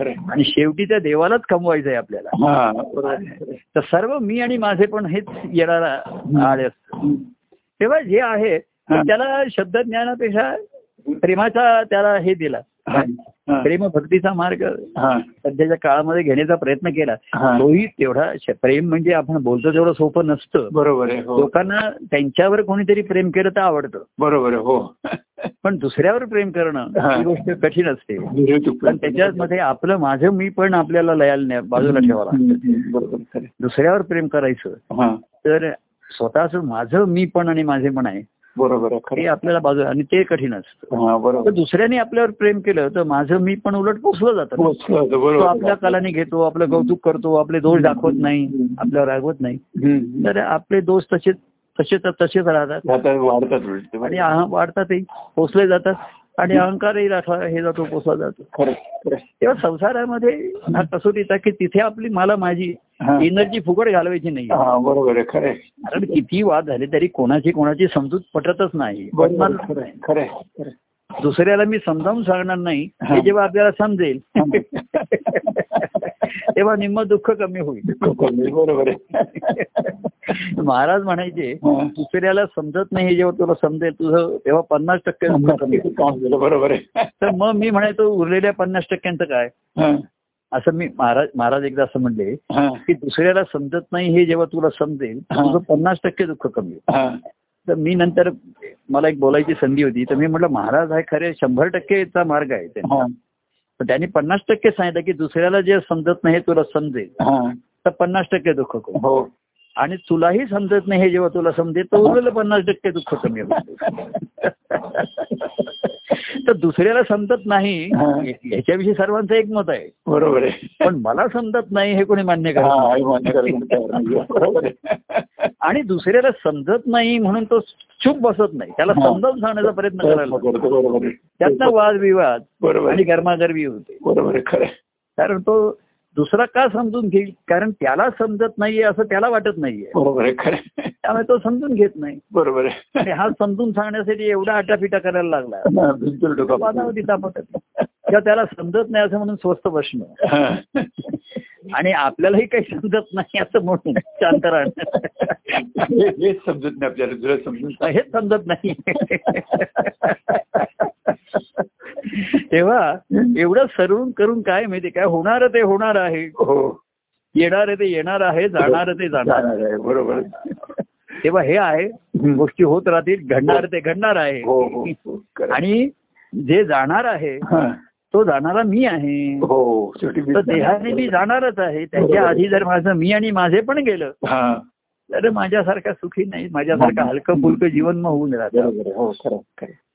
आणि शेवटी त्या देवालाच कमवायचंय आपल्याला. तर सर्व मी आणि माझे पण हेच येणार आले असतं. तेव्हा जे आहे त्याला शब्द ज्ञानापेक्षा प्रेमाचा त्याला हे दिला, प्रेम भक्तीचा मार्ग सध्याच्या काळामध्ये घेण्याचा प्रयत्न केला. तोही तेवढा प्रेम म्हणजे आपण बोलतो तेवढं सोपं नसतं. बरोबर आहे. लोकांना त्यांच्यावर कोणीतरी प्रेम केलं तर आवडतं. बरोबर आहे. हो, पण दुसऱ्यावर प्रेम करणं ही गोष्ट कठीण असते. पण त्याच्यामध्ये आपलं माझं मी पण आपल्याला लयाला बाजूला ठेवावं लागतं. दुसऱ्यावर प्रेम करायचं तर स्वतःच माझं मी पण आणि माझे पण आहे. बरोबर. हे आपल्याला बाजू आणि ते कठीण असतं. दुसऱ्याने आपल्यावर प्रेम केलं तर माझं मी पण उलट पोचलं जातं. तो आपल्या कलाने घेतो, आपलं कौतुक करतो, आपले दोष दाखवत नाही, आपल्यावर रागवत नाही. तर आपले दोष तसेच तसेच तसेच राहतात आणि वाढतातही, पोचले जातात आणि अहंकारही हे जातो, पोचला जातो. तेव्हा संसारामध्ये हा कसोटीचा की तिथे आपली मला माझी एनर्जी फुकट घालवायची नाही. बरोबर आहे. खरं. कारण किती वाद झाले तरी कोणाची कोणाची समजूत पटतच नाही. दुसऱ्याला मी समजावून सांगणार नाही हे जेव्हा आपल्याला समजेल तेव्हा निम्म दुःख कमी होईल. बरोबर आहे. महाराज म्हणायचे दुसऱ्याला समजत नाही हे जेव्हा तुला समजेल तुझं तेव्हा 50% दुःख कमी होईल. बरोबर आहे. तर मग मी म्हणायचो उरलेल्या 50%चं काय असं मी महाराज एकदा असं म्हणले की दुसऱ्याला समजत नाही हे जेव्हा तुला समजेल तुझं 50% दुःख कमी होईल. तर मी नंतर मला एक बोलायची संधी होती तर मी म्हटलं महाराज हा खरे 100%चा मार्ग आहे. पण त्यांनी 50% सांगितलं की दुसऱ्याला जे समजत नाही तुला समजेल तर 50% दुःख कमी आणि तुलाही समजत नाही हे जेव्हा तुला समजेल तर उरलेलं 50% दुःख कमी होतं. तर दुसऱ्याला समजत नाही याच्याविषयी सर्वांचं एक मत आहे. बरोबर आहे. पण मला समजत नाही हे कोणी मान्य करत. आणि दुसऱ्याला समजत नाही म्हणून तो चूप बसत नाही, त्याला समजावून सांगण्याचा प्रयत्न करायला त्याचा वादविवाद आणि गरमागरमी होते. बरोबर आहे. खरं. कारण तो दुसरा का समजून घेईल, कारण त्याला समजत नाहीये असं त्याला वाटत नाहीये. बरोबर आहे. खरं. त्यामुळे तो समजून घेत नाही. बरोबर आहे. आणि हा समजून सांगण्यासाठी एवढा आटापिटा करायला लागला किंवा त्याला समजत नाही असं म्हणून स्वस्त बसणं आणि आपल्यालाही काही समजत नाही असं म्हणून शांत राहणं. हेच समजत नाही आपल्याला, तुला समजून हेच समजत नाही. तेव्हा एवढं सरून करून काय माहिती काय होणार, ते होणार आहे, येणार ते येणार आहे, जाणार ते जाणार आहे. बरोबर. तेव्हा हे आहे गोष्टी होत राहतील, घडणार ते घडणार आहे आणि जे जाणार आहे तो जाणारा मी आहे. तर देहाने मी जाणारच आहे, त्याच्या आधी जर माझं मी आणि माझे पण गेलं तर माझ्यासारखा सुखी नाही, माझ्यासारखं हलकं फुलकं जीवन मग होऊन राहतं.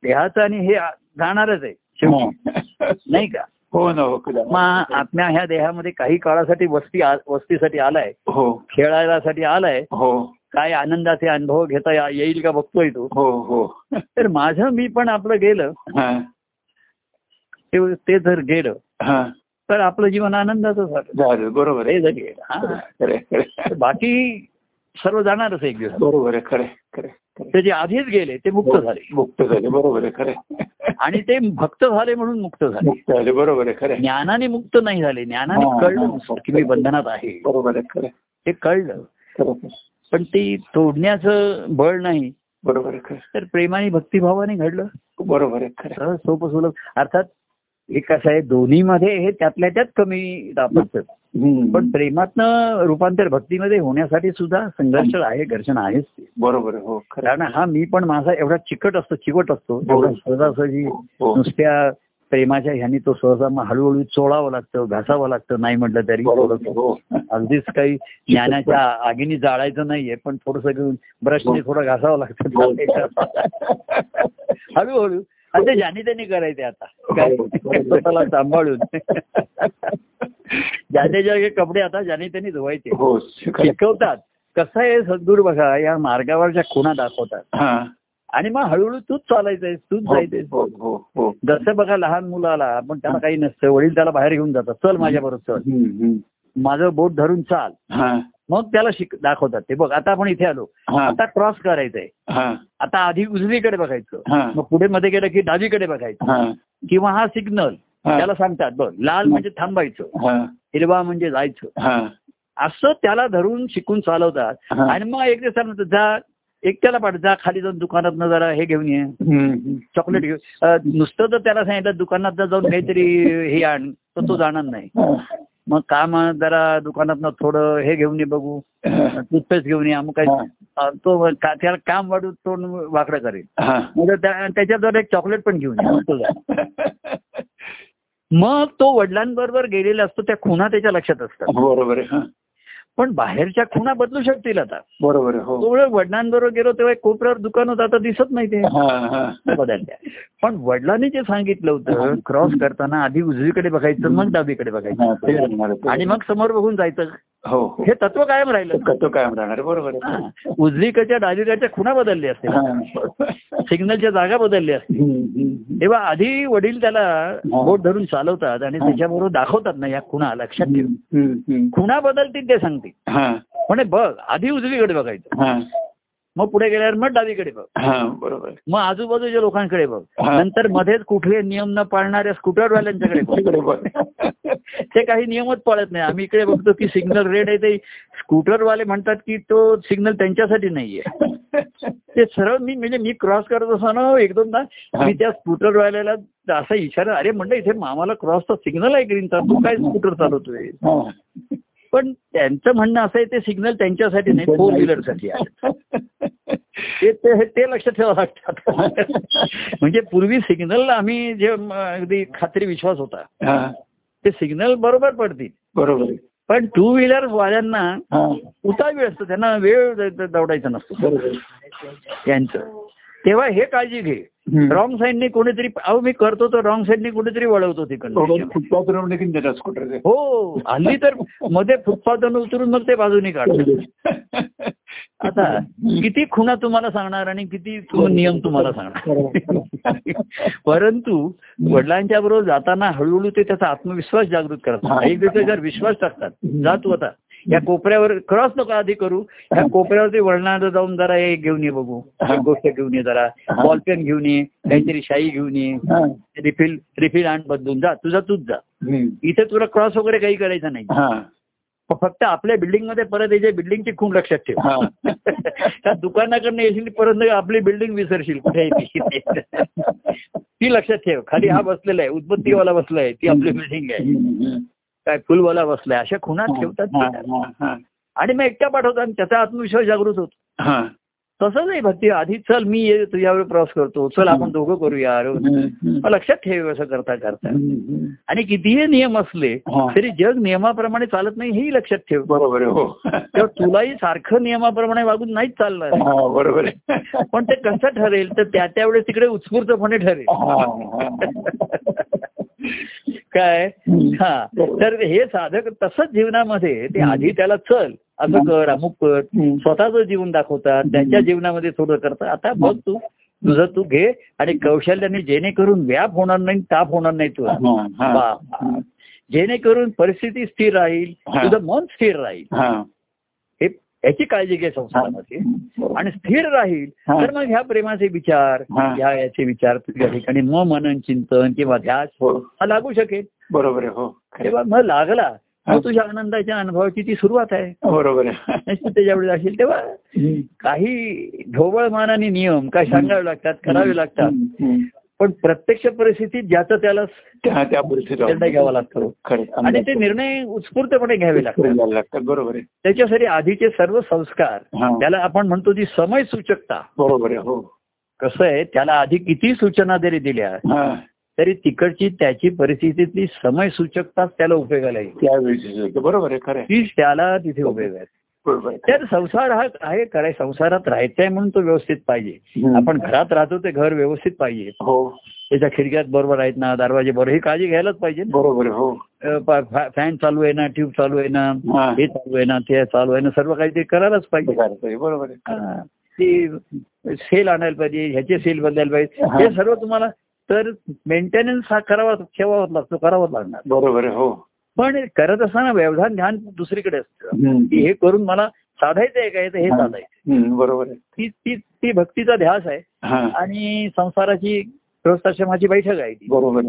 देहाचं आणि हे जाणारच आहे नाही का. हो ना. मग आत्म्या ह्या देहामध्ये काही काळासाठी वस्तीसाठी आलाय, खेळायलासाठी आलाय, काय आनंदाचे अनुभव घेता येईल का बघतोय तो. तर माझं मी पण आपलं गेलं, ते जर गेलं तर आपलं जीवन आनंदाचं झालं. बरोबर आहे. जर बाकी सर्व जाणारच एक दिवस. बरोबर आहे. खरे खरे. ते जे आधीच गेले ते मुक्त झाले. मुक्त झाले. बरोबर आहे. खरे. आणि ते भक्त झाले म्हणून मुक्त झाले. बरोबर आहे. खरे. ज्ञानाने मुक्त नाही झाले, ज्ञानाने कळलं की मी बंधनात आहे. बरोबर आहे. खरे. ते कळलं पण ती तोडण्याचं बळ नाही. बरोबर आहे. खरं. तर प्रेमाने भक्तिभावाने घडलं. बरोबर आहे. खरं. सोपं सुलभ. अर्थात हे कसं आहे दोन्हीमध्ये हे त्यातल्या त्यात कमी दापडतं, पण प्रेमातनं रूपांतर भक्तीमध्ये होण्यासाठी सुद्धा संघर्ष आहे, घर्षण आहेच. बरोबर. हो. कारण हा मी पण माझा एवढा चिकट असतो एवढा सहजासहजी नुसत्या प्रेमाच्या ह्यानी तो सहसा मग हळूहळू चोळावं लागतं, घासावं लागतं नाही म्हटलं तरी. अगदीच काही ज्ञानाच्या आगीने जाळायचं नाहीये पण थोडंसं ब्रशने थोडं घासावं लागतं हळूहळू. आता ज्याने त्याने करायचे आता स्वतःला सांभाळून ज्याने ज्या कपडे आता ज्याने त्याने धुवायचे शिकवतात. कसं आहे सद्गुरू बघा या मार्गावरच्या खुणा दाखवतात आणि मग हळूहळू तूच चालायचंय, तूच जायचंय. जसं बघा लहान मुलाला आपण त्याला काही नसतं, वडील त्याला बाहेर घेऊन जातात, चल माझ्याबरोबर चल. माझं बोट धरून चाल, मग त्याला दाखवतात ते. बघ आता आपण इथे आलो, आता क्रॉस करायचंय, आता आधी उजवीकडे बघायचं, मग पुढे मध्ये गेलं की डावीकडे बघायचं, किंवा हा सिग्नल त्याला सांगतात बघ, लाल म्हणजे थांबायचं, हिरवा म्हणजे जायचं, असं त्याला धरून शिकून चालवतात. आणि मग एक दिवस म्हणतात जा, एक त्याला पाठ, जा खाली जाऊन दुकानात जरा हे घेऊन ये, चॉकलेट घेऊन. नुसतं जर त्याला सांगितलं दुकानात जाऊन काहीतरी हे आण, तर तो जाणार नाही. मग काम जरा दुकानात थोडं हे घेऊन ये बघू, टूथपेस्ट घेऊन ये, अमुक काय, तो त्याला काम वाढू, तोंड वाकडं करेल. म्हणजे त्याच्याद्वारे एक चॉकलेट पण घेऊन ये, तो जाणार. मग तो वडिलांबरोबर गेलेला असतो, त्या खुणा त्याच्या लक्षात असतात. बरोबर आहे. पण बाहेरच्या खुणा बदलू शकतील आता. बरोबर. वडिलांबरोबर गेलो तेव्हा एक कोपऱ्यावर दुकान होतं, आता दिसत नाही ते बदलल्या. पण वडिलांनी जे सांगितलं होतं, क्रॉस करताना आधी उजवीकडे बघायचं, मग डावीकडे बघायचं, आणि मग समोर बघून जायचं, हे तत्व कायम राहिलं. तत्व कायम राहणार. बरोबर. उजवीकडच्या डावीकडच्या खुणा बदलली असते, सिग्नलच्या जागा बदलल्या असतील, तेव्हा आधी वडील त्याला बोट धरून चालवतात आणि त्याच्याबरोबर दाखवतात ना या खुणा लक्षात ठेवून. खुणा बदलतील ते सांगतील, म्हणजे बघ आधी उजवीकडे बघायचं, मग पुढे गेल्यावर मग डावीकडे बघ, बरोबर, मग आजूबाजूच्या लोकांकडे बघ, नंतर मध्येच कुठले नियम न पाळणाऱ्या स्कूटरवाल्यांच्याकडे बघ. ते काही नियमच पाळत नाही. आम्ही इकडे बघतो की सिग्नल रेड आहे, ते स्कूटरवाले म्हणतात की तो सिग्नल त्यांच्यासाठी नाहीये. ते सरळ मी म्हणजे मी क्रॉस करत असताना एक दोनदा मी त्या स्कूटरवाल्याला असा इशारा, अरे म्हणलं इथे मामाला क्रॉसचा सिग्नल आहे ग्रीनचा, तू काय स्कूटर चालवतोय. पण त्यांचं म्हणणं असं आहे ते सिग्नल त्यांच्यासाठी नाही, फोर व्हीलरसाठी आहे. ते लक्षात ठेवावं लागतात. म्हणजे पूर्वी सिग्नलला आम्ही जे अगदी खात्री विश्वास होता, ते सिग्नल बरोबर पडतील. बरोबर. पण टू व्हीलर वाल्यांना उतावी असतो, त्यांना वेळ दौडायचा नसतो त्यांचं. तेव्हा हे काळजी घे, रॉंग साईडने कोणीतरी, अहो मी करतो तर रॉंग साईडने कोणीतरी वळवतो तिकडून, फुटपाथवर स्कूटर. हो, हल्ली तर मध्ये फुटपाथवर उतरून मग ते बाजूने काढतात. आता किती खुणा तुम्हाला सांगणार आणि किती नियम तुम्हाला सांगणार. परंतु वडिलांच्या बरोबर जाताना हळूहळू ते त्याचा आत्मविश्वास जागृत करतात. एक दिवसावर विश्वास टाकतात, जातो आता या कोपऱ्यावर क्रॉस नको आधी करू, या कोपऱ्यावरती वळणाला जाऊन जरा हे घेऊन ये बघू, एक गोष्ट घेऊन ये, जरा बॉलपेन घेऊन ये, काहीतरी शाई घेऊन ये, रिफिल आण, बदलून जा, तुझा तूच जा, इथे तुला क्रॉस वगैरे काही करायचं नाही. फक्त आपल्या बिल्डिंगमध्ये परत यायच्या, बिल्डिंगची खूप लक्षात ठेव. त्या दुकानाकडनं येशील परत आपली बिल्डिंग विसरशील कुठे आहे ती लक्षात ठेव. खाली हा बसलेला आहे, उदबत्तीवाला बसला आहे, ती आपली बिल्डिंग आहे, काय फुलवाला बसलाय, अशा खुणा ठेवतात. आणि मग एकट्या पाठवतात आणि त्याचा आत्मविश्वास जागृत होतो. तसंच आहे भक्ती, आधी चल मी तुझ्यावर प्रवास करतो, चल आपण दोघं करूया, लक्षात ठेव, असं करता करता. आणि कितीही नियम असले तरी जग नियमाप्रमाणे चालत नाही, हेही लक्षात ठेव. बरोबर. तुलाही सारखं नियमाप्रमाणे वागून नाहीच चालणार. बरोबर. पण ते कसं ठरेल तर त्या त्यावेळेस तिकडे उत्स्फूर्तपणे ठरेल काय. तर हे साधक तसंच जीवनामध्ये ते आधी त्याला चल असं कर, अमुक कर, स्वतःचं जीवन दाखवतात, त्यांच्या जीवनामध्ये थोडं करतात. आता बघ तू तुझं तू घे आणि कौशल्याने, जेणेकरून व्याप होणार नाही, ताप होणार नाही तुला, जेणेकरून परिस्थिती स्थिर राहील, तुझं मन स्थिर राहील, हे याची काळजी घे संसारामध्ये. आणि स्थिर राहील तर मग ह्या प्रेमाचे विचार, ह्या याचे विचार तुझ्या ठिकाणी मग मनन चिंतन किंवा ध्यास हा लागू शकेल. बरोबर. हो, तेव्हा मग लागला तुझ्या आनंदाच्या अनुभवाची ती सुरुवात आहे. बरोबर. त्याच्यावेळी असेल तेव्हा काही ढोबळमान आणि नियम काय सांगावे लागतात, करावे लागतात, पण प्रत्यक्ष परिस्थितीत ज्याचा त्याला निर्णय घ्यावा लागतो आणि ते निर्णय उत्स्फूर्तपणे घ्यावे लागतात. बरोबर आहे. त्याच्यासाठी आधीचे सर्व संस्कार, त्याला आपण म्हणतो जी समय सूचकता. बरोबर आहे. हो, कसं आहे, त्याला आधी किती सूचना जरी दिल्या तरी तिकडची त्याची परिस्थितीतली समय सूचकताच त्याला उपयोगाला येईल. बरोबर आहे. खरं तीच त्याला तिथे उपयोग आहे. तर संसार हा आहे खरं, संसारात राहायचंय म्हणून तो व्यवस्थित पाहिजे. आपण घरात राहतो ते घर व्यवस्थित पाहिजे. त्याच्या खिडक्यात बरोबर आहेत ना, दरवाजे बरोबर, ही काळजी घ्यायलाच पाहिजे. बरोबर. हो, फॅन चालू आहे ना, ट्यूब चालू आहे ना, हे चालू आहे ना, ते चालू आहे ना, सर्व काही ते करायलाच पाहिजे. बरोबर. ते सेल आणायला पाहिजे, ह्याचे सेल बदलायला पाहिजे, हे सर्व तुम्हाला तर मेंटेनन्स हा करावा लागणार. बरोबर. हो, पण करत असताना व्यवधान ध्यान दुसरीकडे असतं की हे करून मला साधायचं आहे काय, तर हे साधायचं बरोबर आहे. ती भक्तीचा ध्यास आहे आणि संसाराची गृहस्थाश्रमाची बैठक आहे ती बरोबर.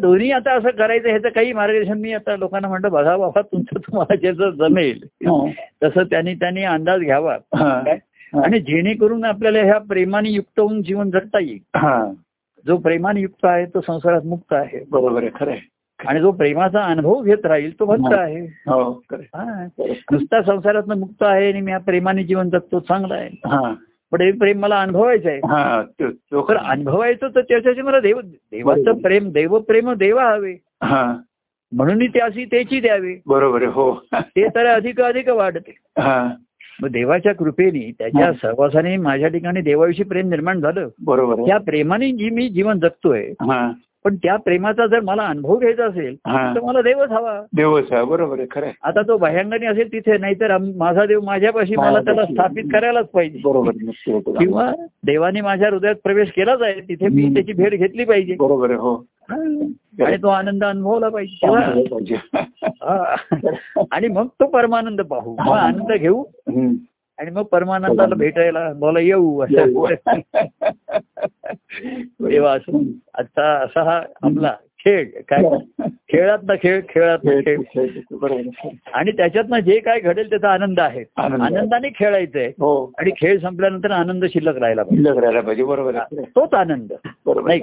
दोन्ही आता असं करायचं ह्याचं काही मार्गदर्शन मी आता लोकांना म्हणतो बघा बाबा तुमचं तुम्हाला ज्याचं जमेल तसं त्यांनी अंदाज घ्यावा आणि जेणेकरून आपल्याला ह्या प्रेमाने युक्त होऊन जीवन जगता येईल. जो प्रेमाने युक्त आहे तो संसारात मुक्त आहे बरोबर आहे खरं आहे. आणि जो प्रेमाचा अनुभव घेत राहील तो भक्त आहे. नुसता संसारातनं मुक्त आहे आणि मी प्रेमाने जीवन जगतो चांगला आहे, पण हे प्रेम मला अनुभवायचं आहे. तर अनुभवायचं तर त्याच्याशी मला देवाचं प्रेम देवप्रेम देवा हवे म्हणून ते अशी त्याची द्यावी बरोबर हो. ते तर अधिकाधिक वाढते. मग देवाच्या कृपेने त्याच्या सहवासाने माझ्या ठिकाणी देवाविषयी प्रेम निर्माण झालं बरोबर. त्या प्रेमाने जी मी जीवन जगतोय, पण त्या प्रेमाचा जर मला अनुभव घ्यायचा असेल तर मला देवच हवा बरोबर आहे खरं. आता तो बाह्यांगाने असेल तिथे, नाहीतर माझा देव माझ्यापाशी, मला त्याला स्थापित करायलाच पाहिजे बरोबर. किंवा देवाने माझ्या हृदयात प्रवेश केलाच आहे तिथे मी त्याची भेट घेतली पाहिजे बरोबर हो. आणि तो आनंद अनुभवला पाहिजे आणि मग तो परमानंद पाहू, मग आनंद घेऊ आणि मग परमानंदाला भेटायला बोला येऊ असं तेव्हा. असं आता असा हा आपला खेळ, काय खेळात ना खेळ. आणि त्याच्यातनं जे काय घडेल त्याचा आनंद आहे, आनंदाने खेळायचंय आणि खेळ संपल्यानंतर आनंद शिल्लक राहायला पाहिजे बरोबर. तोच आनंद नाही,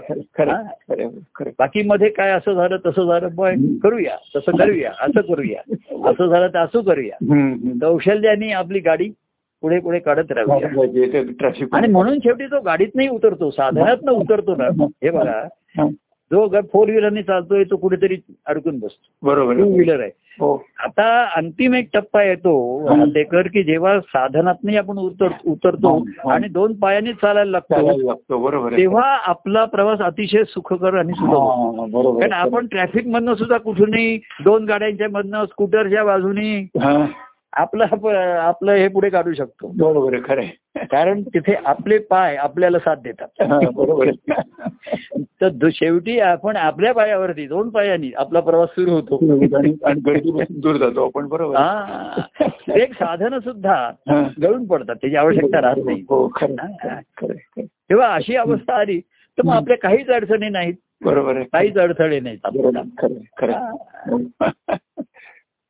बाकी मध्ये काय असं झालं तसं झालं पण करूया तसं करूया असं करूया असं झालं तर असं करूया, कौशल्याने आपली गाडी पुढे पुढे काढत राहू. आणि म्हणून शेवटी तो गाडीत नाही उतरतो, साधनात उतरतो ना. हे बघा, जो फोर व्हीलरने चालतोय तो कुठेतरी अडकून बसतो बरोबर, टू व्हीलर आहे. आता अंतिम एक टप्पा येतो देकर की जेव्हा साधनातून आपण उतरतो आणि दोन पायाने चालायला लागतो बरोबर, तेव्हा आपला प्रवास अतिशय सुखकर आणि सुलभ. कारण आपण ट्रॅफिक मधनं सुद्धा कुठूनही दोन गाड्यांच्या मधनं स्कूटरच्या बाजूनी आपलं हे पुढे काढू शकतो बरोबर खरं. कारण तिथे आपले पाय आपल्याला साथ देतात बरोबर. तर शेवटी आपण आपल्या पायावरती दोन पायांनी आपला प्रवास सुरू होतो आणि दूर जातो आपण बरोबर. एक साधनं सुद्धा गळून पडतात, त्याची आवश्यकता राहत नाही. तेव्हा अशी अवस्था आली तर मग आपल्या काहीच अडचणी नाहीत बरोबर, काहीच अडथळे नाहीत.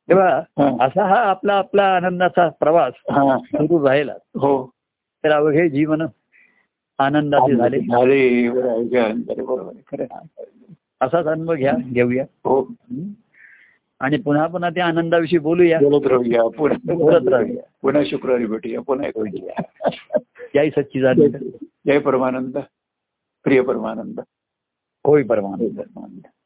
तेव्हा असा हा आपला आनंदाचा प्रवास सुरू राहिला हो. तर अवघे जीवन आनंदाचे झाले, असाच अनुभव घेऊया हो. आणि पुन्हा पुन्हा त्या आनंदाविषयी बोलूया, बोलत राहूया, बोलत राहूया. पुन्हा शुक्रवारी भेटूया, पुन्हा भेटूया. जय सच्चिदानंद, जय परमानंद, प्रिय परमानंद, होय परमानंद.